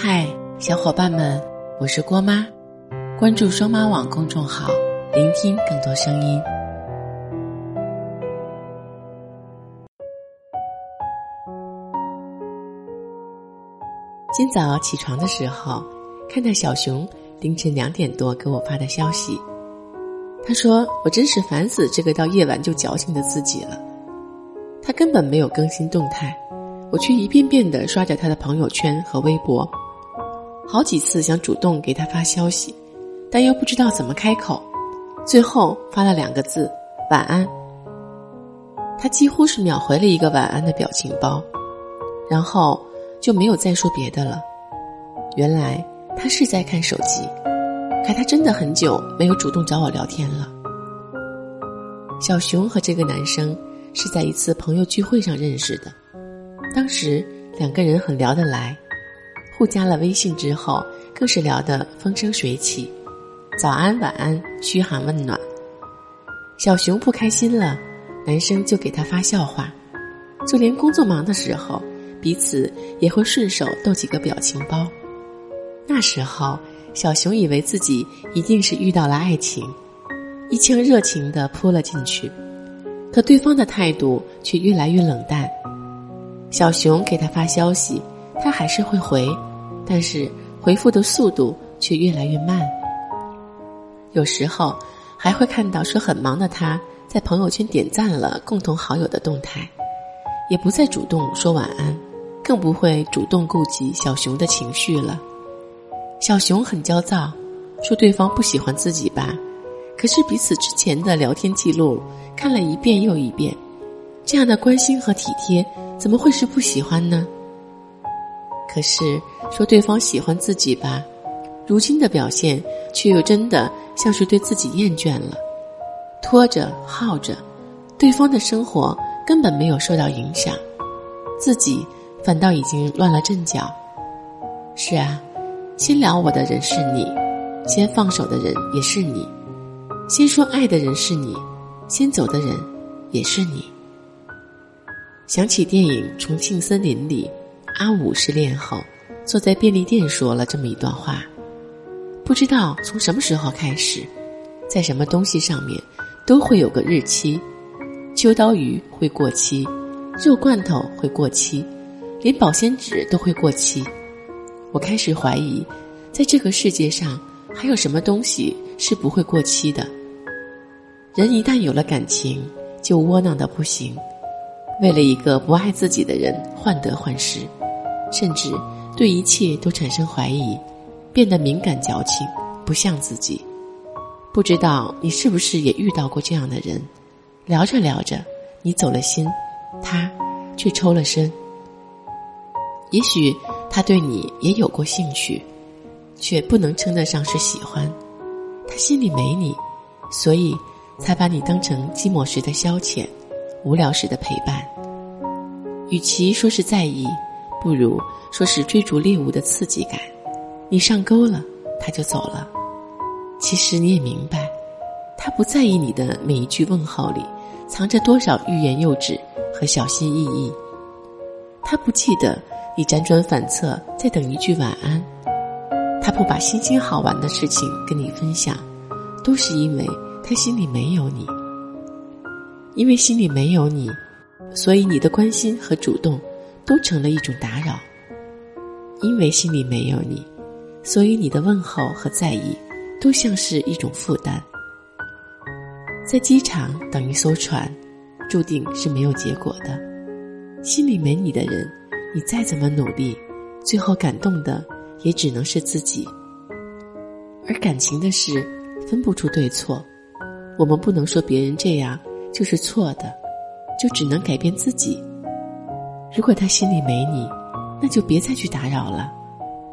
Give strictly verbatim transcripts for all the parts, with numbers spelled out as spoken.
嗨，小伙伴们，我是郭妈，关注双妈网公众号，聆听更多声音。今早起床的时候，看到小熊凌晨两点多给我发的消息，他说我真是烦死这个到夜晚就矫情的自己了。他根本没有更新动态，我却一遍遍地刷着他的朋友圈和微博，好几次想主动给他发消息，但又不知道怎么开口，最后发了两个字：晚安。他几乎是秒回了一个晚安的表情包，然后就没有再说别的了。原来他是在看手机，可他真的很久没有主动找我聊天了。小熊和这个男生是在一次朋友聚会上认识的，当时两个人很聊得来，互加了微信之后更是聊得风生水起，早安晚安，嘘寒问暖。小熊不开心了，男生就给他发笑话，就连工作忙的时候彼此也会顺手逗几个表情包。那时候小熊以为自己一定是遇到了爱情，一腔热情地扑了进去，可对方的态度却越来越冷淡。小熊给他发消息，他还是会回，但是回复的速度却越来越慢。有时候还会看到说很忙的他在朋友圈点赞了共同好友的动态，也不再主动说晚安，更不会主动顾及小熊的情绪了。小熊很焦躁，说对方不喜欢自己吧，可是彼此之前的聊天记录看了一遍又一遍，这样的关心和体贴怎么会是不喜欢呢？可是说对方喜欢自己吧，如今的表现却又真的像是对自己厌倦了，拖着耗着，对方的生活根本没有受到影响，自己反倒已经乱了阵脚。是啊，先聊我的人是你，先放手的人也是你，先说爱的人是你，先走的人也是你。想起电影《重庆森林》里，阿武失恋后坐在便利店说了这么一段话，不知道从什么时候开始，在什么东西上面都会有个日期，秋刀鱼会过期，肉罐头会过期，连保鲜纸都会过期。我开始怀疑，在这个世界上还有什么东西是不会过期的。人一旦有了感情，就窝囊的不行，为了一个不爱自己的人患得患失，甚至对一切都产生怀疑，变得敏感矫情，不像自己。不知道你是不是也遇到过这样的人，聊着聊着你走了心，他却抽了身。也许他对你也有过兴趣，却不能称得上是喜欢，他心里没你，所以才把你当成寂寞时的消遣，无聊时的陪伴。与其说是在意，不如说是追逐猎物的刺激感，你上钩了他就走了。其实你也明白，他不在意你的每一句问候里藏着多少欲言又止和小心翼翼，他不记得你辗转反侧在等一句晚安，他不把新鲜好玩的事情跟你分享，都是因为他心里没有你。因为心里没有你，所以你的关心和主动都成了一种打扰。因为心里没有你，所以你的问候和在意都像是一种负担。在机场等一艘船，注定是没有结果的。心里没你的人，你再怎么努力，最后感动的也只能是自己。而感情的事分不出对错，我们不能说别人这样就是错的，就只能改变自己。如果他心里没你，那就别再去打扰了，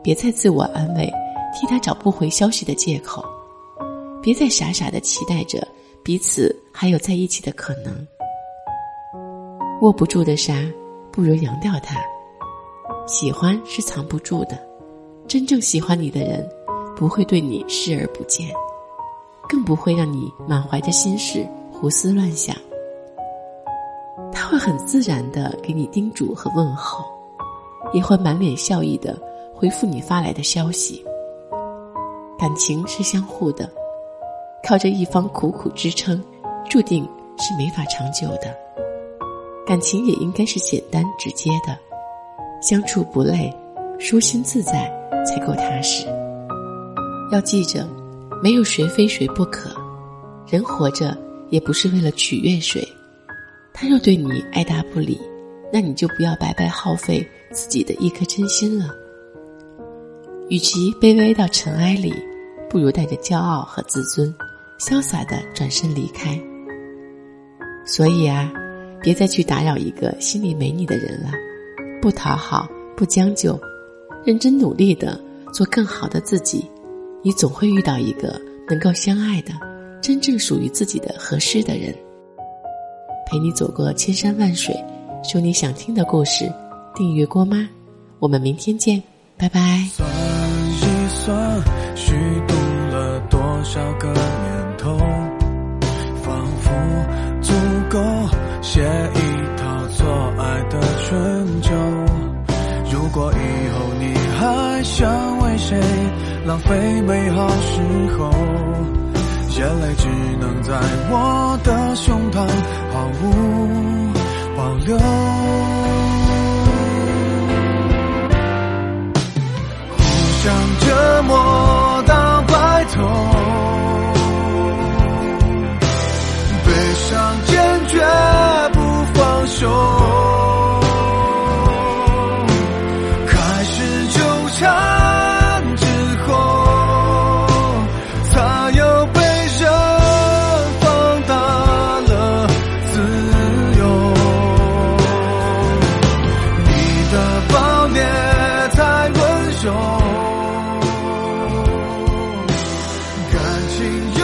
别再自我安慰替他找不回消息的借口，别再傻傻地期待着彼此还有在一起的可能。握不住的沙，不如扬掉它。喜欢是藏不住的，真正喜欢你的人不会对你视而不见，更不会让你满怀着心事胡思乱想，他会很自然地给你叮嘱和问候，也会满脸笑意地回复你发来的消息。感情是相互的，靠着一方苦苦支撑，注定是没法长久的。感情也应该是简单直接的，相处不累，舒心自在才够踏实。要记着，没有谁非谁不可，人活着也不是为了取悦谁。他若对你爱答不理，那你就不要白白耗费自己的一颗真心了。与其卑微到尘埃里，不如带着骄傲和自尊，潇洒地转身离开。所以啊，别再去打扰一个心里没你的人了，不讨好，不将就，认真努力地做更好的自己，你总会遇到一个能够相爱的、真正属于自己的合适的人。陪你走过千山万水，说你想听的故事。订阅郭妈，我们明天见，拜拜。算一算，虚度了多少个年头，仿佛足够写一套做爱的春秋。如果以后你还想为谁浪费美好时候，眼泪只能在我的胸膛毫无保留。想折磨到白头，悲伤坚决不放手，开始纠缠之后，才又被人放大了自由。你的暴虐太温柔，情。